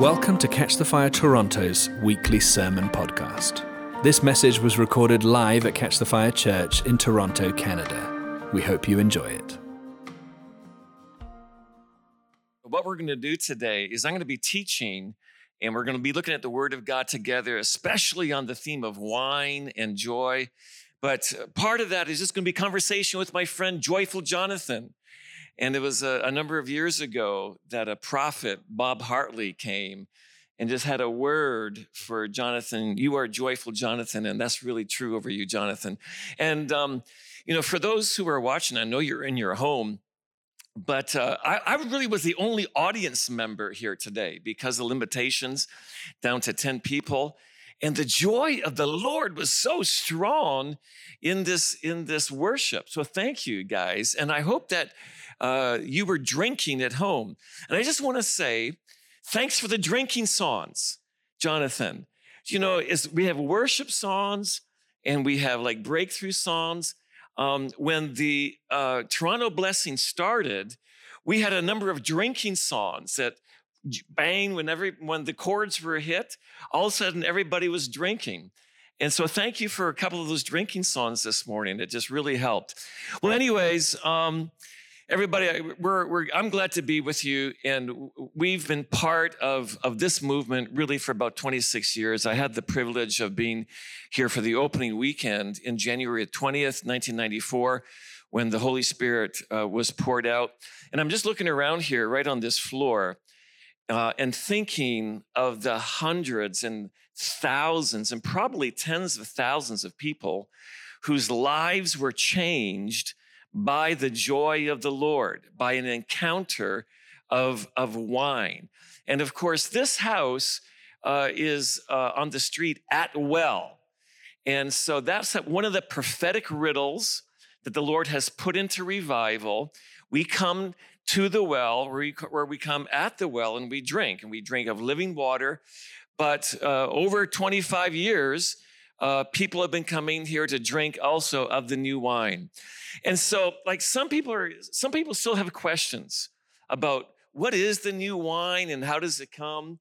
Welcome to Catch the Fire Toronto's weekly sermon podcast. This message was recorded live at Catch the Fire Church in Toronto, Canada. We hope you enjoy it. What we're going to do today is I'm going to be teaching, and we're going to be looking at the Word of God together, especially on the theme of wine and joy. But part of that is just going to be conversation with my friend Joyful Jonathan. And it was a number of years ago that a prophet, Bob Hartley, came and just had a word for Jonathan. You are joyful, Jonathan, and that's really true over you, Jonathan. And, for those who are watching, I know you're in your home, but I really was the only audience member here today because of limitations, down to 10 people. And the joy of the Lord was so strong in this worship. So thank you, guys. And I hope that you were drinking at home. And I just want to say thanks for the drinking songs, Jonathan. You know, we have worship songs and we have like breakthrough songs. When the Toronto Blessing started, we had a number of drinking songs that bang, when the chords were hit, all of a sudden everybody was drinking. And so thank you for a couple of those drinking songs this morning. It just really helped. Well, anyways, everybody, I'm glad to be with you. And we've been part of this movement really for about 26 years. I had the privilege of being here for the opening weekend in January 20th, 1994, when the Holy Spirit was poured out. And I'm just looking around here right on this floor, and thinking of the hundreds and thousands and probably tens of thousands of people whose lives were changed by the joy of the Lord, by an encounter of wine. And of course, this house is on the street at Well. And so that's one of the prophetic riddles that the Lord has put into revival. We come to the well, where we come at the well and we drink of living water. But over 25 years, people have been coming here to drink also of the new wine. And so like some people still have questions about what is the new wine and how does it come?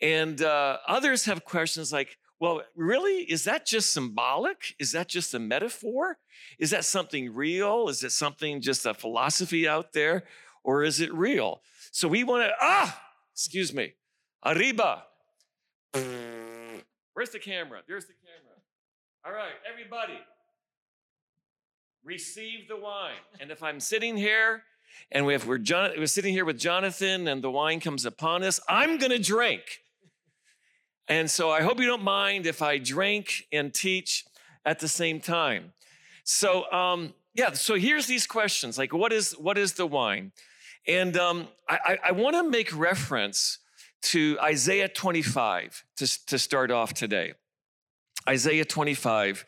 And others have questions like, well, really, is that just symbolic? Is that just a metaphor? Is that something real? Is it something just a philosophy out there? Or is it real? So we want to, arriba. Where's the camera? There's the camera. All right, everybody, receive the wine. And if I'm sitting here and we're sitting here with Jonathan and the wine comes upon us, I'm going to drink. And so I hope you don't mind if I drink and teach at the same time. So, so here's these questions, like what is the wine? And I want to make reference to Isaiah 25 to start off today. Isaiah 25.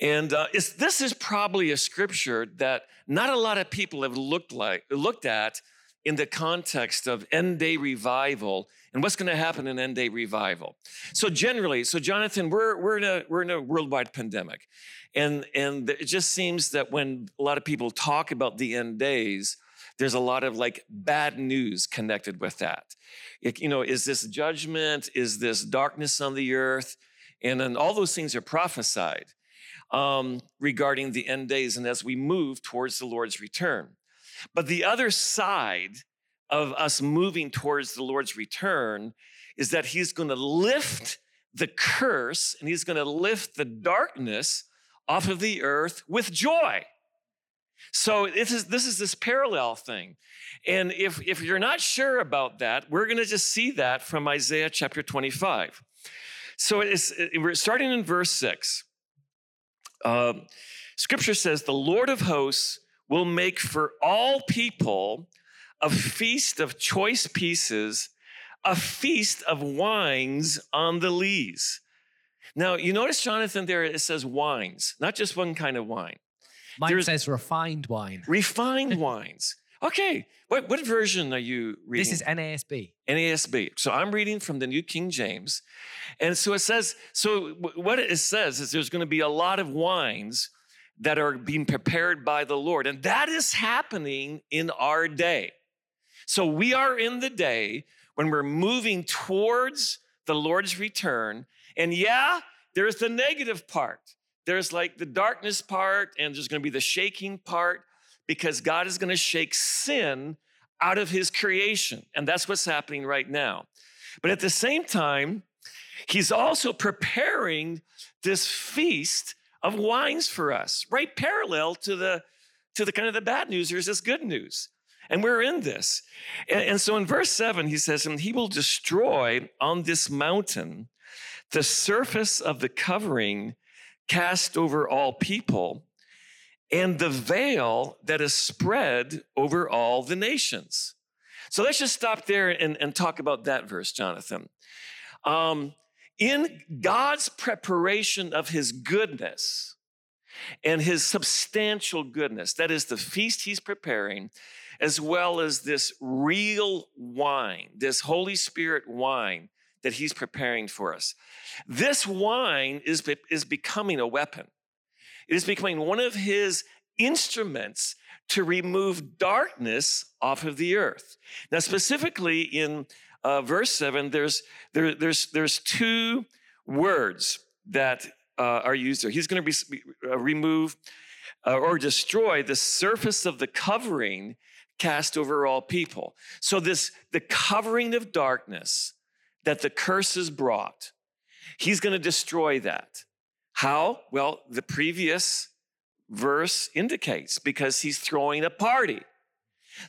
And this is probably a scripture that not a lot of people have looked at in the context of end-day revival and what's going to happen in end-day revival. So generally, Jonathan, we're in a worldwide pandemic. And it just seems that when a lot of people talk about the end days, there's a lot of like bad news connected with that. Is this judgment? Is this darkness on the earth? And then all those things are prophesied regarding the end days and as we move towards the Lord's return. But the other side of us moving towards the Lord's return is that he's going to lift the curse and he's going to lift the darkness off of the earth with joy. So this is this parallel thing. And if you're not sure about that, we're going to just see that from Isaiah chapter 25. So we're starting in verse 6. Scripture says, the Lord of hosts will make for all people a feast of choice pieces, a feast of wines on the lees. Now, you notice, Jonathan, there it says wines, not just one kind of wine. Mine says refined wine. Refined wines. Okay. What version are you reading? This is NASB. NASB. So I'm reading from the New King James. And so it says, what it says is there's going to be a lot of wines that are being prepared by the Lord. And that is happening in our day. So we are in the day when we're moving towards the Lord's return. And yeah, there's the negative part. There's like the darkness part, and there's going to be the shaking part, because God is going to shake sin out of his creation. And that's what's happening right now. But at the same time, he's also preparing this feast of wines for us, right? Parallel to the kind of the bad news, there's this good news. And we're in this. And so in verse 7, he says, and he will destroy on this mountain the surface of the covering cast over all people, and the veil that is spread over all the nations. So let's just stop there and talk about that verse, Jonathan. In God's preparation of his goodness and his substantial goodness, that is the feast he's preparing, as well as this real wine, this Holy Spirit wine that he's preparing for us. This wine is becoming a weapon. It is becoming one of his instruments to remove darkness off of the earth. Now, specifically in verse 7, there's two words that are used there. He's going to remove or destroy the surface of the covering cast over all people. So the covering of darkness that the curse is brought, he's going to destroy that. How? Well, the previous verse indicates, because he's throwing a party.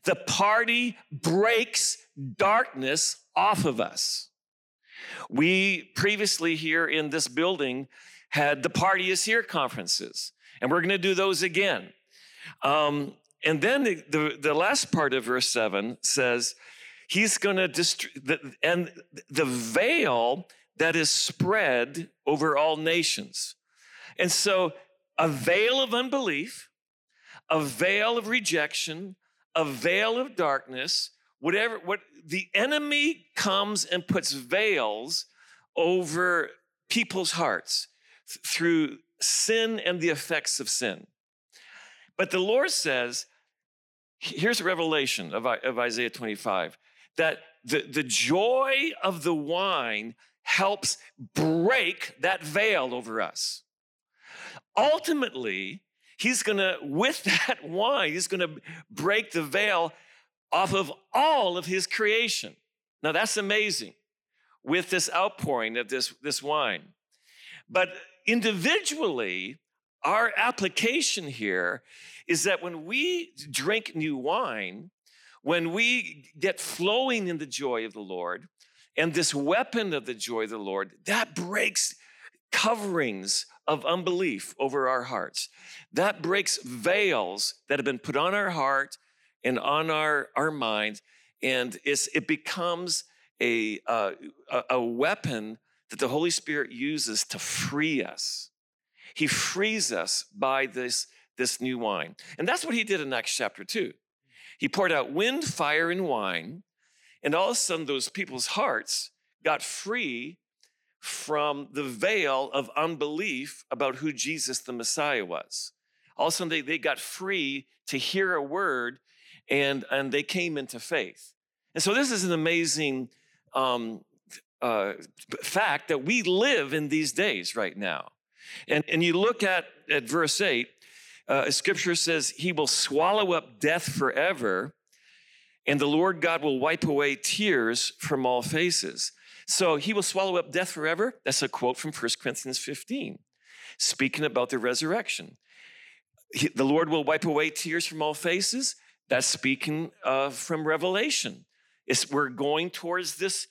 The party breaks darkness off of us. We previously here in this building had the Party Is Here conferences, and we're going to do those again. And then the last part of verse 7 says, he's going to and the veil that is spread over all nations. And so a veil of unbelief, a veil of rejection, a veil of darkness, what the enemy comes and puts veils over people's hearts through sin and the effects of sin. But the Lord says, here's a revelation of Isaiah 25, that the joy of the wine helps break that veil over us. Ultimately, he's going to, with that wine, he's going to break the veil off of all of his creation. Now, that's amazing with this outpouring of this wine. But individually, our application here is that when we drink new wine, when we get flowing in the joy of the Lord, and this weapon of the joy of the Lord, that breaks coverings of unbelief over our hearts. That breaks veils that have been put on our heart and on our mind. And it becomes a weapon that the Holy Spirit uses to free us. He frees us by this new wine. And that's what he did in Acts chapter 2. He poured out wind, fire, and wine. And all of a sudden, those people's hearts got free from the veil of unbelief about who Jesus the Messiah was. All of a sudden, they got free to hear a word, and they came into faith. And so this is an amazing fact that we live in these days right now. And you look at verse 8, Scripture says, he will swallow up death forever, and the Lord God will wipe away tears from all faces. So he will swallow up death forever. That's a quote from 1 Corinthians 15, speaking about the resurrection. The Lord will wipe away tears from all faces. That's speaking from Revelation. We're going towards this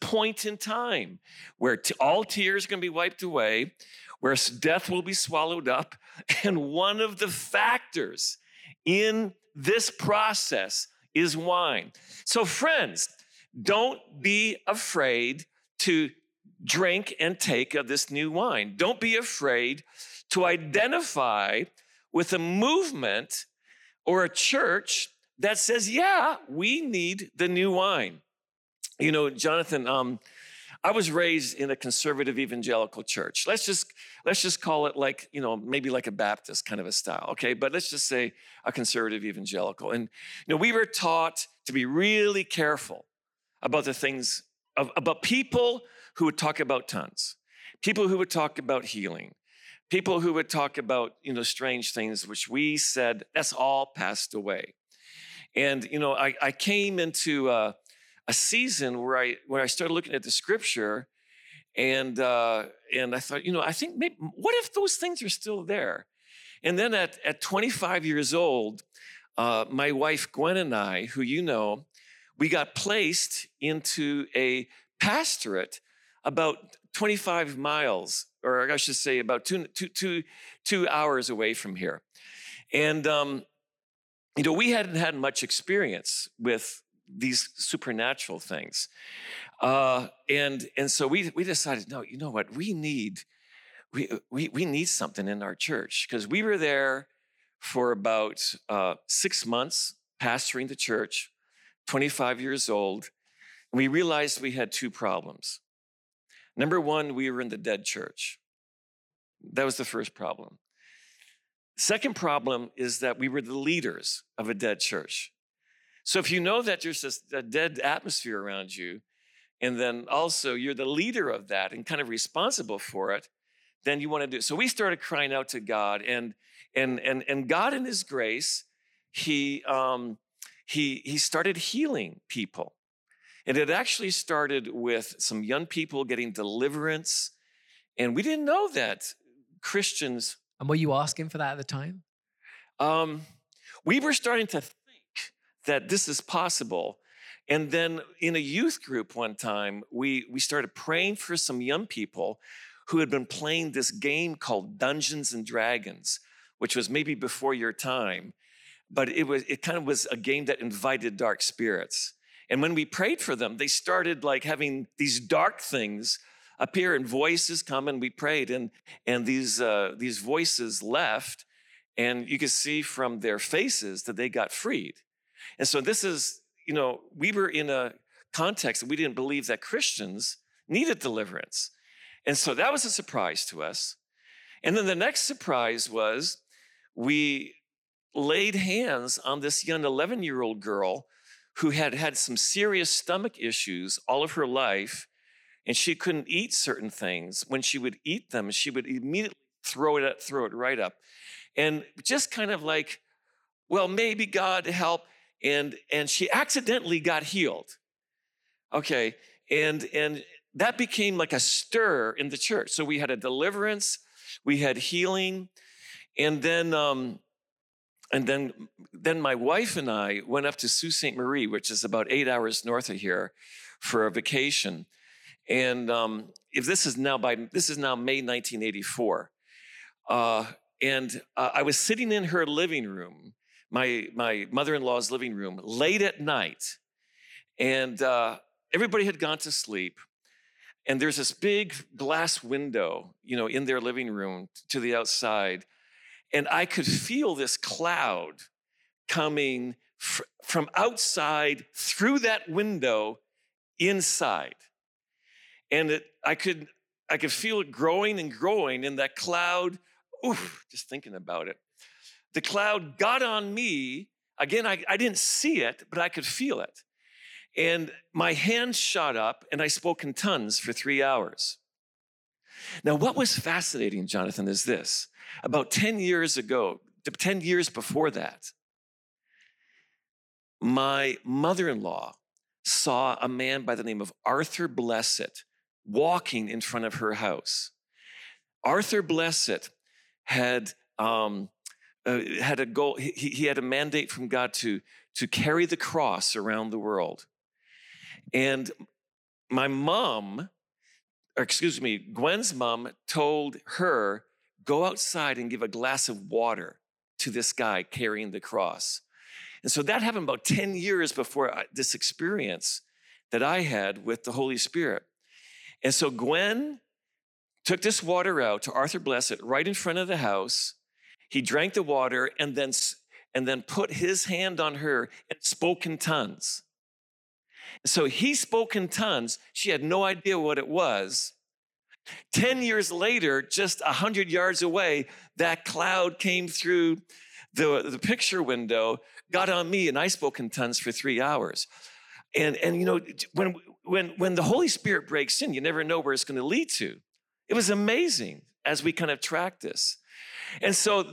point in time where all tears are going to be wiped away, where death will be swallowed up. And one of the factors in this process is wine. So friends, don't be afraid to drink and take of this new wine. Don't be afraid to identify with a movement or a church that says, yeah, we need the new wine. You know, Jonathan, I was raised in a conservative evangelical church. Let's just call it like, you know, maybe like a Baptist kind of a style, okay? But let's just say a conservative evangelical. And, you know, we were taught to be really careful about the things, about people who would talk about tongues, people who would talk about healing, people who would talk about, strange things, which we said, that's all passed away. And, I came into a season where I started looking at the scripture and I thought, I think maybe, what if those things are still there? And then at 25 years old, my wife, Gwen, and I, who we got placed into a pastorate about 25 miles, or I should say about two hours away from here. And, we hadn't had much experience with these supernatural things. And so we decided, no, you know what? We need something in our church, because we were there for about 6 months pastoring the church, 25 years old, and we realized we had two problems. Number one, we were in the dead church. That was the first problem. Second problem is that we were the leaders of a dead church. So if you know that there's a dead atmosphere around you, and then also you're the leader of that and kind of responsible for it, then you want to do it. So we started crying out to God, and God in His grace, He started healing people. And it actually started with some young people getting deliverance. And we didn't know that Christians. And were you asking for that at the time? We were starting to think that this is possible. And then in a youth group one time, we started praying for some young people who had been playing this game called Dungeons and Dragons, which was maybe before your time. But it kind of was a game that invited dark spirits. And when we prayed for them, they started like having these dark things appear and voices come, and we prayed, and these voices left, and you could see from their faces that they got freed. And so this is, we were in a context that we didn't believe that Christians needed deliverance. And so that was a surprise to us. And then the next surprise was we laid hands on this young 11-year-old girl who had some serious stomach issues all of her life, and she couldn't eat certain things. When she would eat them, she would immediately throw it right up. And just kind of like, well, maybe God help. And she accidentally got healed. Okay, and that became like a stir in the church. So we had a deliverance, we had healing, and then my wife and I went up to Sault Ste. Marie, which is about 8 hours north of here, for a vacation. And this is now May 1984. I was sitting in her living room, my mother-in-law's living room, late at night. And everybody had gone to sleep. And there's this big glass window, in their living room to the outside. And I could feel this cloud coming from outside through that window inside. And I could feel it growing and growing. And that cloud, just thinking about it, the cloud got on me. Again, I didn't see it, but I could feel it. And my hands shot up, and I spoke in tongues for 3 hours. Now, what was fascinating, Jonathan, is this. About 10 years ago, 10 years before that, my mother-in-law saw a man by the name of Arthur Blessitt walking in front of her house. Arthur Blessitt had a goal. He had a mandate from God to carry the cross around the world. And Gwen's mom told her, go outside and give a glass of water to this guy carrying the cross. And so that happened about 10 years before this experience that I had with the Holy Spirit. And so Gwen took this water out to Arthur Blessitt right in front of the house. He drank the water and then put his hand on her and spoke in tongues. And so he spoke in tongues. She had no idea what it was. 10 years later, just 100 yards away, that cloud came through the picture window, got on me, and I spoke in tongues for 3 hours. And you know, when the Holy Spirit breaks in, you never know where it's going to lead to. It was amazing as we kind of tracked this. And so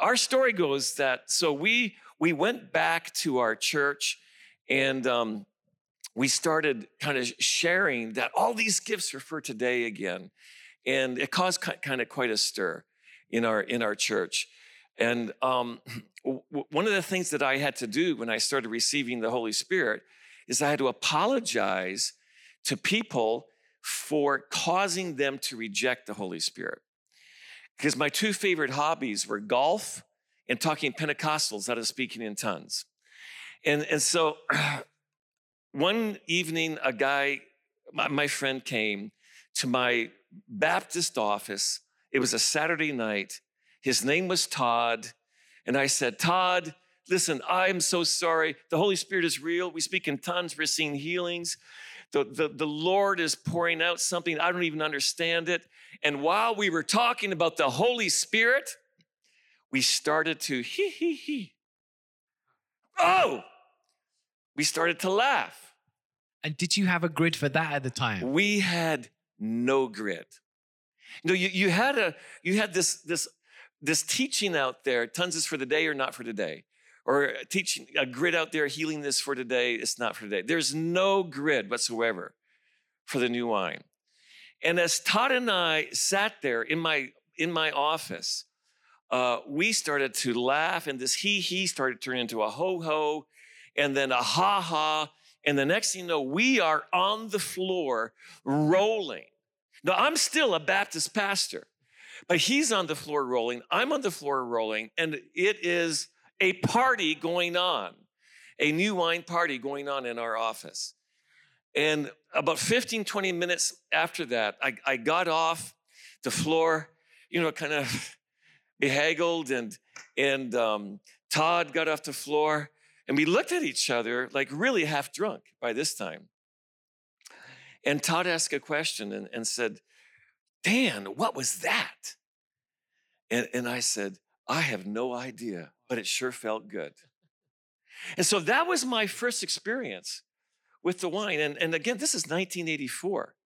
our story goes that, so we went back to our church, and we started kind of sharing that all these gifts are for today again. And it caused kind of quite a stir in our church. And one of the things that I had to do when I started receiving the Holy Spirit is I had to apologize to people for causing them to reject the Holy Spirit. Because my two favorite hobbies were golf and talking Pentecostals out of speaking in tongues. And so one evening, a guy, my friend, came to my Baptist office. It was a Saturday night. His name was Todd. And I said, Todd, listen, I'm so sorry. The Holy Spirit is real. We speak in tongues. We're seeing healings. The Lord is pouring out something. I don't even understand it. And while we were talking about the Holy Spirit, we started to Oh! We started to laugh. And did you have a grid for that at the time? We had no grid. No, you had this teaching out there, tongues is for the day or not for today. Or teaching a grid out there, healing this for today, it's not for today. There's no grid whatsoever for the new wine. And as Todd and I sat there in my office, we started to laugh, and this he started to turn into a ho-ho, and then a ha-ha, and the next thing you know, we are on the floor rolling. Now, I'm still a Baptist pastor, but he's on the floor rolling, I'm on the floor rolling, and it is a party going on, a new wine party going on in our office. And about 15, 20 minutes after that, I got off the floor, you know, kind of behaggled, and Todd got off the floor, and we looked at each other like really half drunk by this time. And Todd asked a question and said, Dan, what was that? And I said, I have no idea, but it sure felt good. And so that was my first experience with the wine. And again, this is 1984.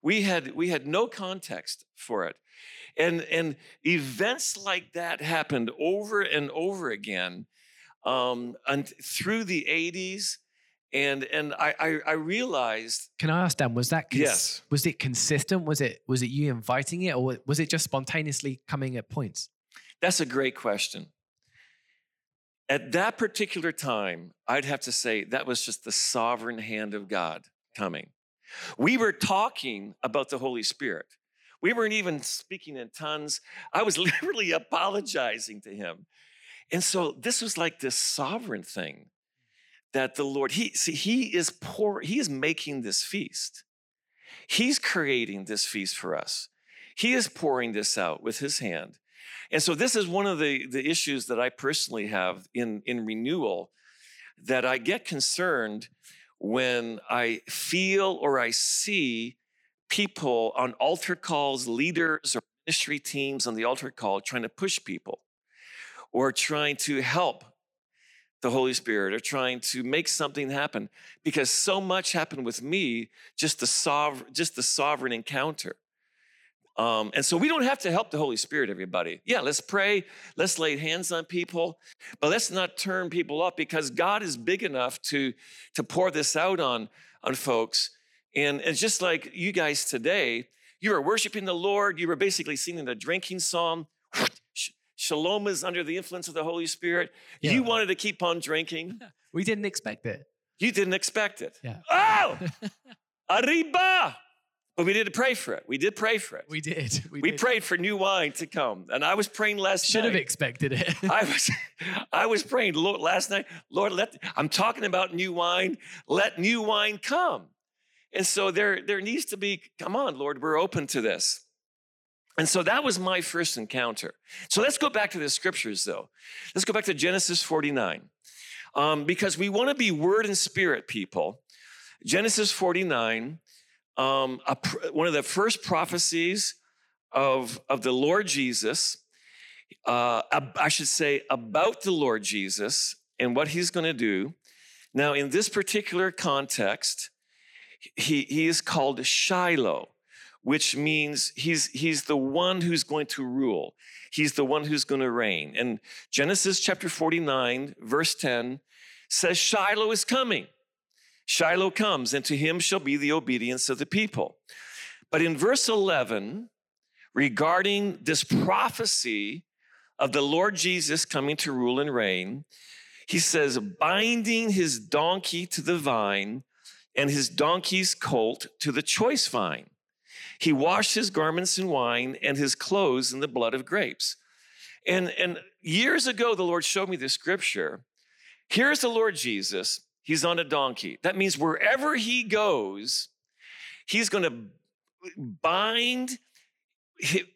We had no context for it. And events like that happened over and over again and through the 80s. And I realized. Can I ask, Dan, was that yes? Was it consistent? Was it you inviting it, or was it just spontaneously coming at points? That's a great question. At that particular time, I'd have to say that was just the sovereign hand of God coming. We were talking about the Holy Spirit. We weren't even speaking in tongues. I was literally apologizing to him. And so this was like this sovereign thing that the Lord, he is making this feast. He's creating this feast for us. He is pouring this out with his hand. And so this is one of the issues that I personally have in renewal, that I get concerned when I feel or I see people on altar calls, leaders or ministry teams on the altar call trying to push people or trying to help the Holy Spirit or trying to make something happen, because so much happened with me, just the sovereign encounter. And so we don't have to help the Holy Spirit, everybody. Yeah, let's pray. Let's lay hands on people. But let's not turn people up, because God is big enough to pour this out on folks. And it's just like you guys today, you are worshiping the Lord. You were basically singing the drinking psalm. Shaloma is under the influence of the Holy Spirit. Yeah. You wanted to keep on drinking. We didn't expect it. You didn't expect it. Yeah. Oh! Arriba! But we did pray for it. We prayed for new wine to come. And I was praying last night. Should have expected it. I was praying last night, Lord, I'm talking about new wine. Let new wine come. And so there needs to be, come on, Lord, we're open to this. And so that was my first encounter. So let's go back to the scriptures, though. Let's go back to Genesis 49. Because we want to be word and spirit people. Genesis 49 one of the first prophecies of the Lord Jesus, I should say about the Lord Jesus and what he's going to do. Now, in this particular context, he is called Shiloh, which means he's the one who's going to rule. He's the one who's going to reign. And Genesis chapter 49, verse 10 says, Shiloh is coming. Shiloh comes, and to him shall be the obedience of the people. But in verse 11, regarding this prophecy of the Lord Jesus coming to rule and reign, he says, binding his donkey to the vine and his donkey's colt to the choice vine. He washed his garments in wine and his clothes in the blood of grapes. And years ago, the Lord showed me this scripture. Here's the Lord Jesus. He's on a donkey. That means wherever he goes, he's going to bind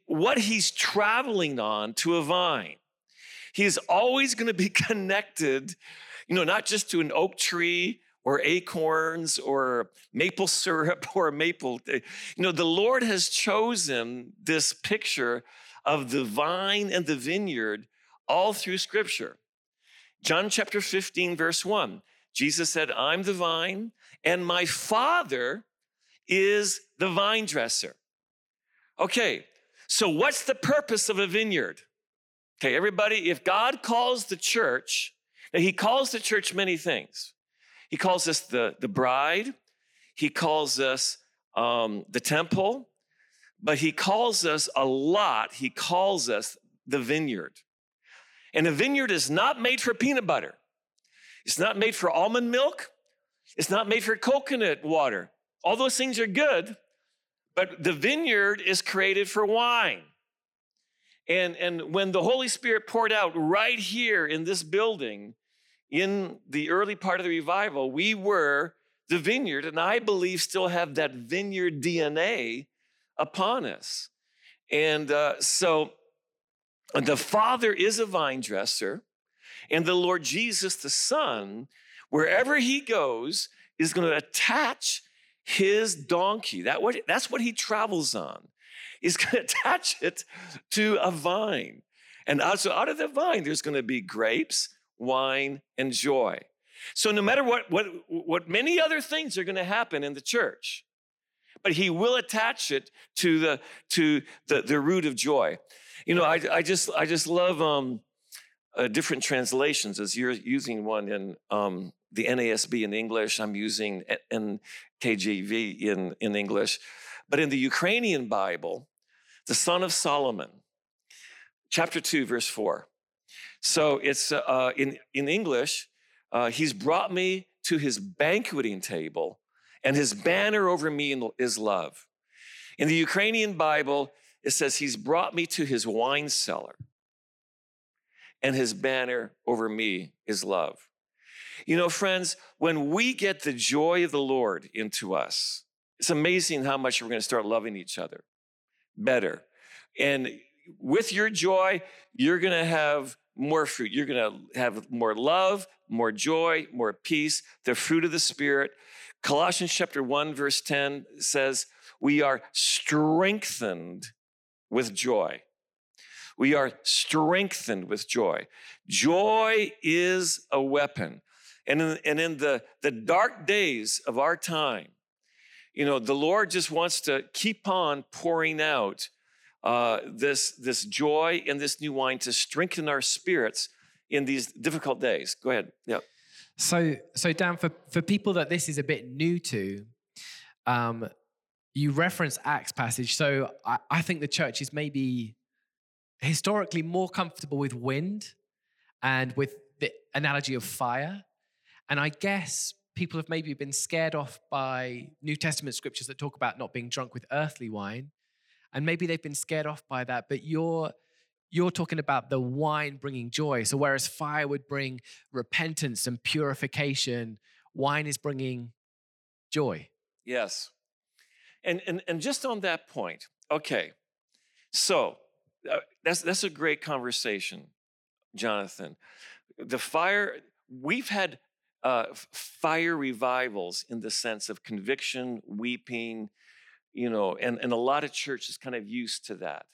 what he's traveling on to a vine. He's always going to be connected, you know, not just to an oak tree or acorns or maple syrup or maple. You know, the Lord has chosen this picture of the vine and the vineyard all through Scripture. John chapter 15, verse 1, Jesus said, I'm the vine and my Father is the vine dresser. Okay, so what's the purpose of a vineyard? Okay, everybody, if God calls the church, now he calls the church many things. He calls us the bride. He calls us the temple. But he calls us a lot. He calls us the vineyard. And a vineyard is not made for peanut butter. It's not made for almond milk. It's not made for coconut water. All those things are good. But the vineyard is created for wine. And when the Holy Spirit poured out right here in this building, in the early part of the revival, we were the vineyard, and I believe still have that vineyard DNA upon us. And so the Father is a vine dresser, and the Lord Jesus, the Son, wherever he goes, is going to attach his donkey. That's what he travels on. He's going to attach it to a vine. And also out of the vine, there's going to be grapes, wine, and joy. So no matter what many other things are going to happen in the church, but he will attach it to the root of joy. You know, I just love different translations. As you're using one in the NASB in English, I'm using NKJV in English. But in the Ukrainian Bible, the Song of Solomon, chapter 2, verse 4. So it's in English, he's brought me to his banqueting table, and his banner over me is love. In the Ukrainian Bible, it says he's brought me to his wine cellar, and his banner over me is love. You know, friends, when we get the joy of the Lord into us, it's amazing how much we're going to start loving each other better. And with your joy, you're going to have more fruit. You're going to have more love, more joy, more peace, the fruit of the Spirit. Colossians chapter 1, verse 10 says, we are strengthened with joy. We are strengthened with joy. Joy is a weapon. And in the dark days of our time, you know, the Lord just wants to keep on pouring out this joy and this new wine to strengthen our spirits in these difficult days. Go ahead. Yeah. So Dan, for people that this is a bit new to, you reference Acts passage. So I think the church is maybe historically more comfortable with wind and with the analogy of fire. And I guess people have maybe been scared off by New Testament scriptures that talk about not being drunk with earthly wine. And maybe they've been scared off by that, but you're talking about the wine bringing joy. So whereas fire would bring repentance and purification, wine is bringing joy. Yes. And just on that point, okay. So that's a great conversation, Jonathan. The fire, we've had fire revivals in the sense of conviction, weeping, you know, and a lot of church is kind of used to that.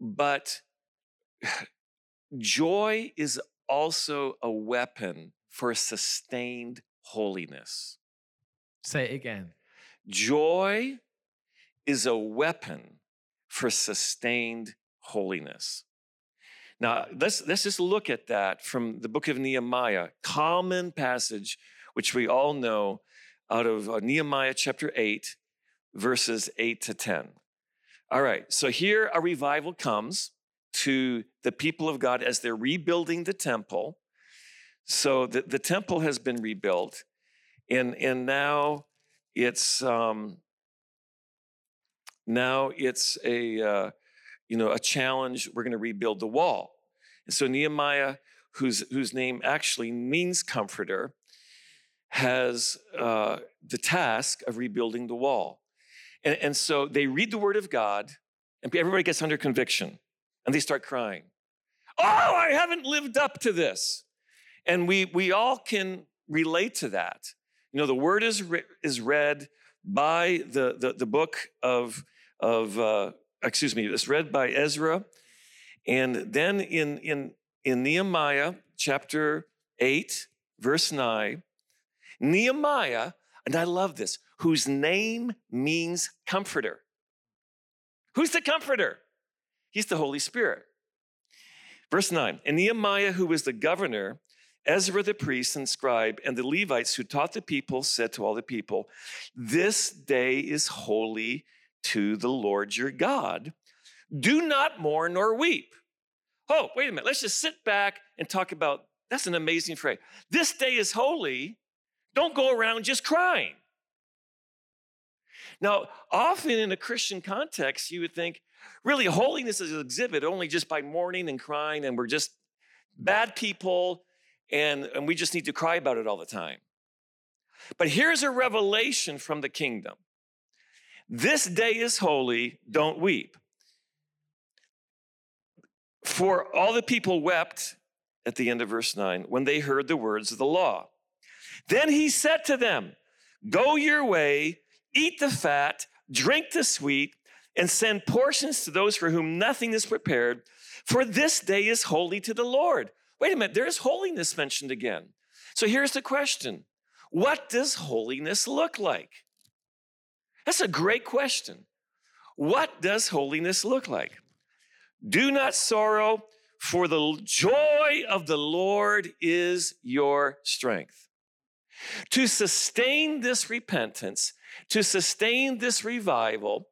But joy is also a weapon for sustained holiness. Say it again. Joy is a weapon for sustained holiness. Now, let's just look at that from the book of Nehemiah, common passage, which we all know out of Nehemiah chapter 8, verses 8 to 10. All right, so here a revival comes to the people of God as they're rebuilding the temple. So the temple has been rebuilt, and now it's a challenge. We're going to rebuild the wall. And so Nehemiah, whose name actually means comforter, has the task of rebuilding the wall. And so they read the word of God, and everybody gets under conviction, and they start crying. Oh, I haven't lived up to this. And we all can relate to that. You know, the word is read by the book it's read by Ezra. And then in Nehemiah chapter 8, verse 9, Nehemiah, and I love this, whose name means comforter. Who's the comforter? He's the Holy Spirit. Verse 9, and Nehemiah, who was the governor, Ezra the priest and scribe, and the Levites who taught the people, said to all the people, this day is holy to the Lord your God. Do not mourn or weep. Oh, wait a minute. Let's just sit back and talk about, that's an amazing phrase. This day is holy. Don't go around just crying. Now, often in a Christian context, you would think, really, holiness is an exhibit only just by mourning and crying, and we're just bad people, and we just need to cry about it all the time. But here's a revelation from the kingdom. This day is holy, don't weep. For all the people wept, at the end of verse 9, when they heard the words of the law. Then he said to them, go your way, eat the fat, drink the sweet, and send portions to those for whom nothing is prepared, for this day is holy to the Lord. Wait a minute, there is holiness mentioned again. So here's the question. What does holiness look like? That's a great question. What does holiness look like? Do not sorrow, for the joy of the Lord is your strength. To sustain this repentance, to sustain this revival,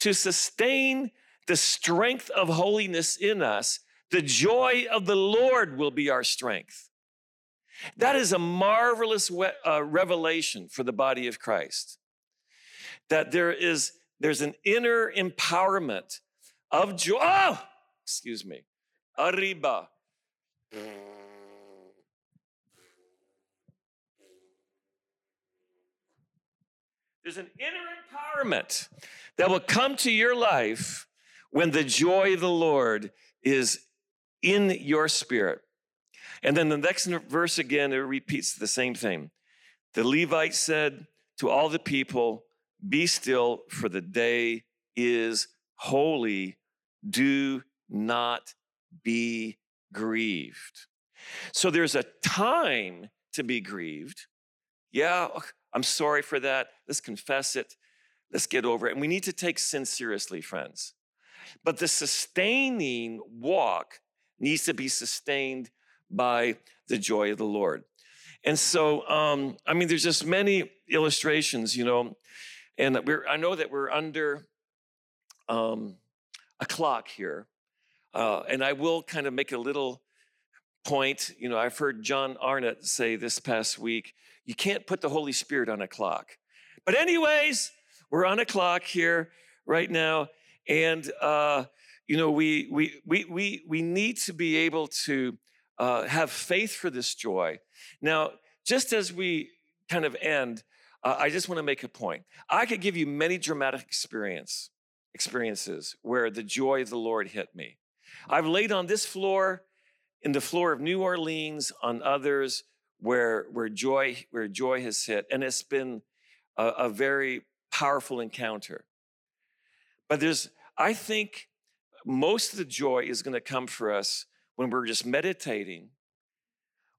to sustain the strength of holiness in us, the joy of the Lord will be our strength. That is a marvelous revelation for the body of Christ. That there's an inner empowerment of joy. Oh, excuse me. Arriba. There's an inner empowerment that will come to your life when the joy of the Lord is in your spirit. And then the next verse again, it repeats the same thing. The Levites said to all the people, be still, for the day is holy. Do not be grieved. So there's a time to be grieved. Yeah, I'm sorry for that. Let's confess it. Let's get over it. And we need to take sin seriously, friends. But the sustaining walk needs to be sustained by the joy of the Lord. And so, there's just many illustrations, you know, and I know that we're under a clock here, and I will kind of make a little point. You know, I've heard John Arnott say this past week, you can't put the Holy Spirit on a clock. But anyways, we're on a clock here right now. And, we need to be able to have faith for this joy. Now, just as we kind of end, I just want to make a point. I could give you many dramatic experiences where the joy of the Lord hit me. I've laid on this floor, in the floor of New Orleans, on others where joy has hit, and it's been a very powerful encounter. But I think most of the joy is going to come for us when we're just meditating.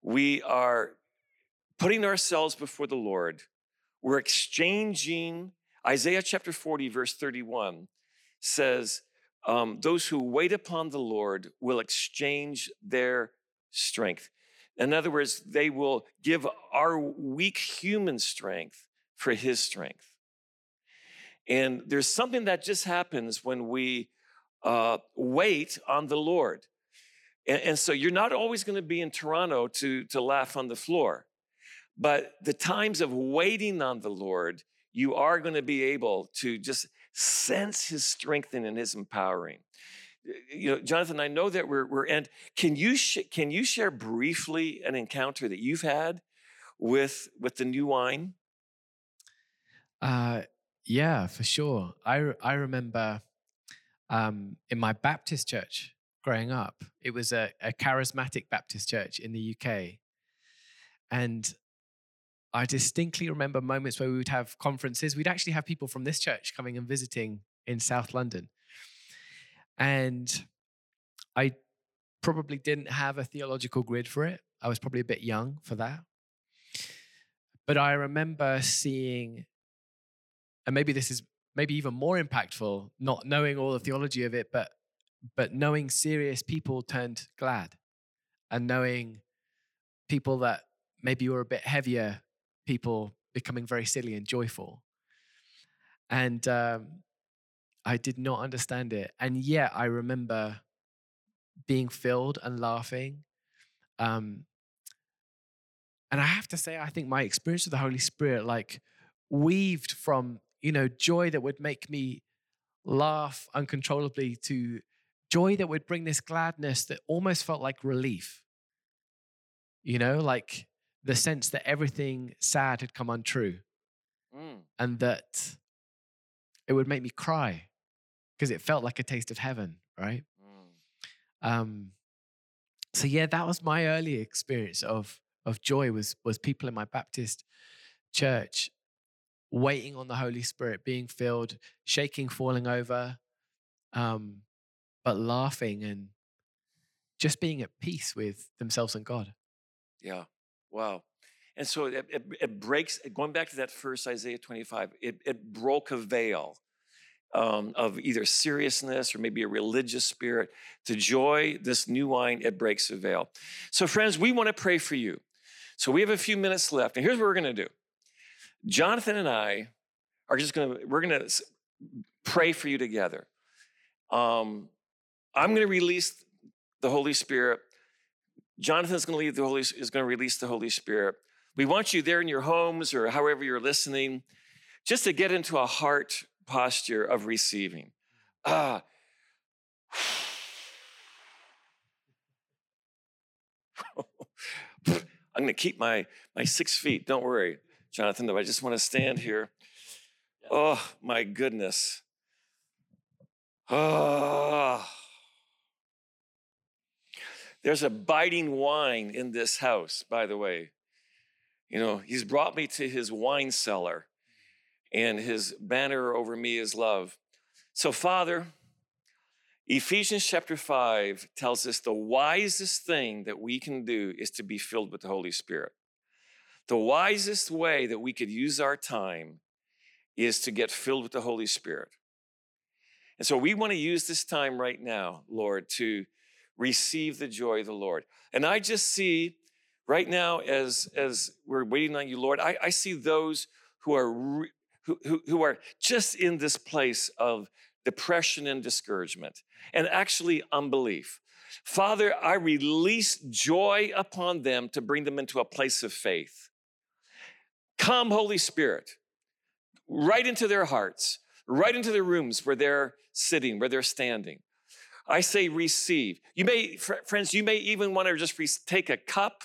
We are putting ourselves before the Lord, we're exchanging. Isaiah chapter 40, verse 31 says, those who wait upon the Lord will exchange their strength. In other words, they will give our weak human strength for his strength. And there's something that just happens when we wait on the Lord. And so you're not always going to be in Toronto to laugh on the floor. But the times of waiting on the Lord, you are going to be able to just sense his strengthening and his empowering. You know, Jonathan, I know that we're and can you share briefly an encounter that you've had with the new wine? Yeah, for sure. I remember in my Baptist church growing up, it was a charismatic Baptist church in the UK, and I distinctly remember moments where we would have conferences. We'd actually have people from this church coming and visiting in South London. And I probably didn't have a theological grid for it. I was probably a bit young for that. But I remember seeing, and maybe this is maybe even more impactful, not knowing all the theology of it, but knowing serious people turned glad, and knowing people that maybe were a bit heavier, people becoming very silly and joyful. And I did not understand it. And yet I remember being filled and laughing. And I have to say, I think my experience with the Holy Spirit like weaved from, you know, joy that would make me laugh uncontrollably to joy that would bring this gladness that almost felt like relief. You know, like the sense that everything sad had come untrue and that it would make me cry because it felt like a taste of heaven, right? So yeah, that was my early experience of joy was people in my Baptist church waiting on the Holy Spirit, being filled, shaking, falling over, but laughing and just being at peace with themselves and God. Yeah. Wow. And so it breaks, going back to that first Isaiah 25, it broke a veil of either seriousness or maybe a religious spirit to joy, this new wine, it breaks a veil. So friends, we want to pray for you. So we have a few minutes left. And here's what we're going to do. Jonathan and I are just going to, we're going to pray for you together. I'm going to release the Holy Spirit. Jonathan's going to release the Holy Spirit. We want you there in your homes or however you're listening, just to get into a heart posture of receiving. I'm going to keep my 6 feet. Don't worry, Jonathan, though. I just want to stand here. Oh, my goodness. Oh. There's a biting wine in this house, by the way. You know, he's brought me to his wine cellar, and his banner over me is love. So, Father, Ephesians chapter 5 tells us the wisest thing that we can do is to be filled with the Holy Spirit. The wisest way that we could use our time is to get filled with the Holy Spirit. And so we want to use this time right now, Lord, to receive the joy of the Lord. And I just see right now as we're waiting on you, Lord, I see those who are just in this place of depression and discouragement and actually unbelief. Father, I release joy upon them to bring them into a place of faith. Come, Holy Spirit, right into their hearts, right into the rooms where they're sitting, where they're standing. I say receive. You may, friends, you may even want to just take a cup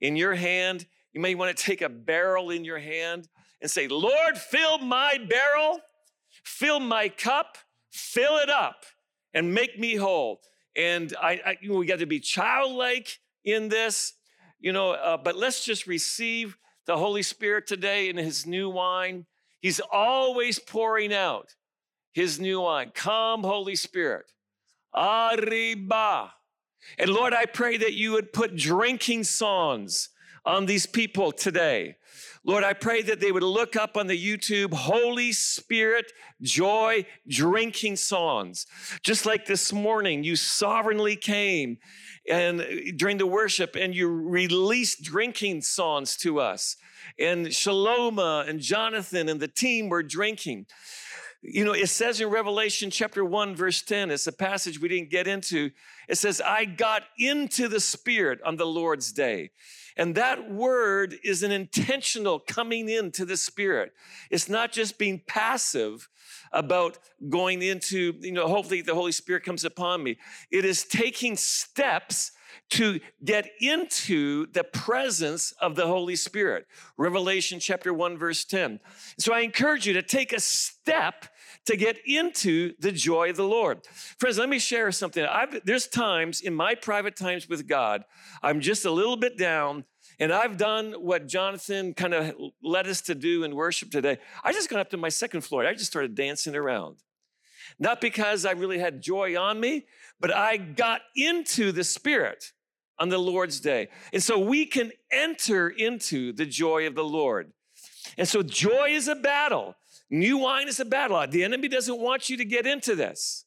in your hand. You may want to take a barrel in your hand and say, Lord, fill my barrel, fill my cup, fill it up, and make me whole. And we got to be childlike in this, you know, but let's just receive the Holy Spirit today in his new wine. He's always pouring out his new wine. Come, Holy Spirit. Arriba. And Lord, I pray that you would put drinking songs on these people today. Lord, I pray that they would look up on the YouTube Holy Spirit joy drinking songs. Just like this morning, you sovereignly came and during the worship and you released drinking songs to us. And Shaloma and Jonathan and the team were drinking. You know, it says in Revelation chapter 1, verse 10, it's a passage we didn't get into. It says, I got into the Spirit on the Lord's day. And that word is an intentional coming into the Spirit. It's not just being passive about going into, you know, hopefully the Holy Spirit comes upon me. It is taking steps to get into the presence of the Holy Spirit. Revelation chapter 1, verse 10. So I encourage you to take a step to get into the joy of the Lord. Friends, let me share something. There's times in my private times with God, I'm just a little bit down, and I've done what Jonathan kind of led us to do in worship today. I just got up to my second floor. I just started dancing around. Not because I really had joy on me, but I got into the Spirit on the Lord's day. And so we can enter into the joy of the Lord. And so joy is a battle. New wine is a battle. The enemy doesn't want you to get into this,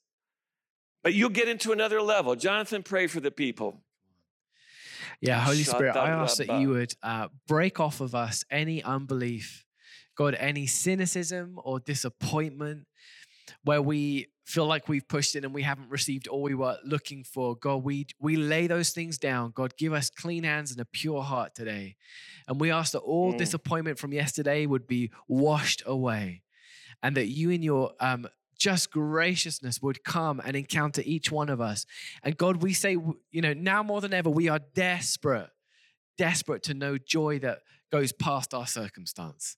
but you'll get into another level. Jonathan, pray for the people. Yeah, Holy Spirit, I ask that you would break off of us any unbelief, God, any cynicism or disappointment, where we feel like we've pushed it and we haven't received all we were looking for. God, we lay those things down. God, give us clean hands and a pure heart today. And we ask that all disappointment from yesterday would be washed away, and that you in your just graciousness would come and encounter each one of us. And God, we say, you know, now more than ever, we are desperate to know joy that goes past our circumstance.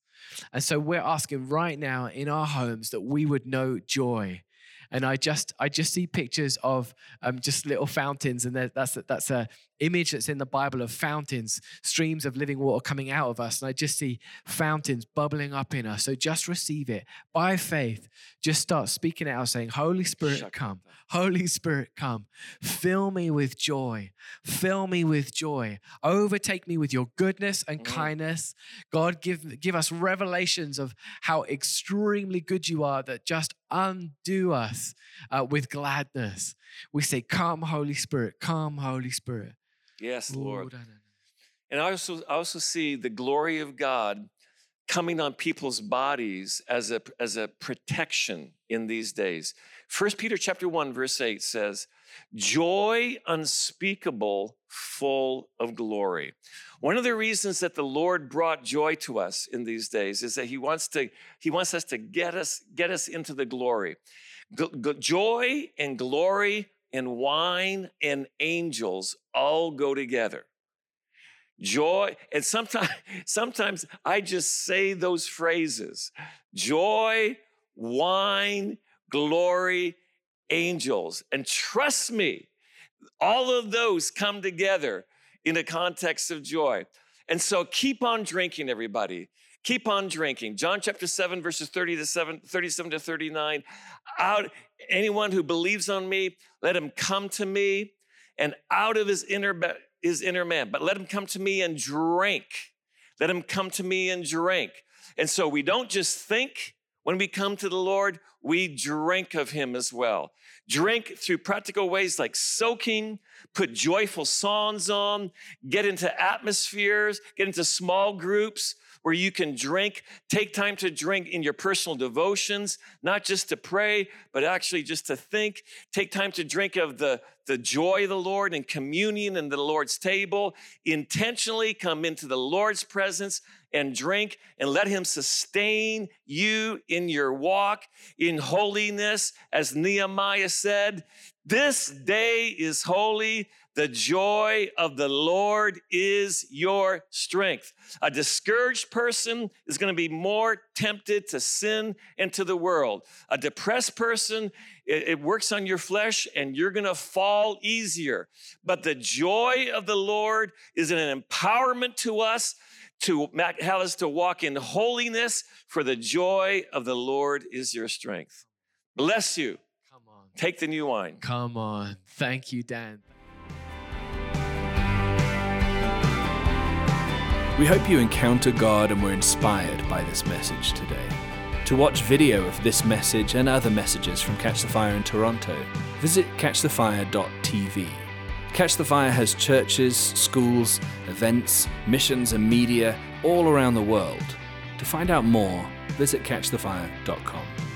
And so we're asking right now in our homes that we would know joy. And I just see pictures of just little fountains, and that's a image that's in the Bible of fountains, streams of living water coming out of us. And I just see fountains bubbling up in us. So just receive it by faith. Just start speaking it out, saying, Holy Spirit, come. Holy Spirit, come. Fill me with joy. Fill me with joy. Overtake me with your goodness and kindness. God, give us revelations of how extremely good you are, that just undo us with gladness. We say, come, Holy Spirit. Come, Holy Spirit. Yes, Lord. And I also see the glory of God coming on people's bodies as a protection in these days. 1 Peter chapter 1, verse 8 says, joy unspeakable, full of glory. One of the reasons that the Lord brought joy to us in these days is that He wants us to get us into the glory. Joy and glory and wine and angels all go together. Joy, and sometimes I just say those phrases. Joy, wine, glory, angels. And trust me, all of those come together in a context of joy. And so keep on drinking, everybody. Keep on drinking. John chapter 7, verses 37 to 39. Out, anyone who believes on me, let him come to me, and out of his inner man. But let him come to me and drink. Let him come to me and drink. And so we don't just think when we come to the Lord, we drink of him as well. Drink through practical ways like soaking, put joyful songs on, get into atmospheres, get into small groups where you can drink. Take time to drink in your personal devotions, not just to pray, but actually just to think. Take time to drink of the joy of the Lord and communion and the Lord's table. Intentionally come into the Lord's presence and drink, and let him sustain you in your walk in holiness. As Nehemiah said, this day is holy. The joy of the Lord is your strength. A discouraged person is going to be more tempted to sin and to the world. A depressed person, it works on your flesh and you're going to fall easier. But the joy of the Lord is an empowerment to us to have us to walk in holiness, for the joy of the Lord is your strength. Bless you. Come on. Take the new wine. Come on. Thank you, Dan. We hope you encounter God and were inspired by this message today. To watch video of this message and other messages from Catch the Fire in Toronto, visit catchthefire.tv. Catch the Fire has churches, schools, events, missions and media all around the world. To find out more, visit catchthefire.com.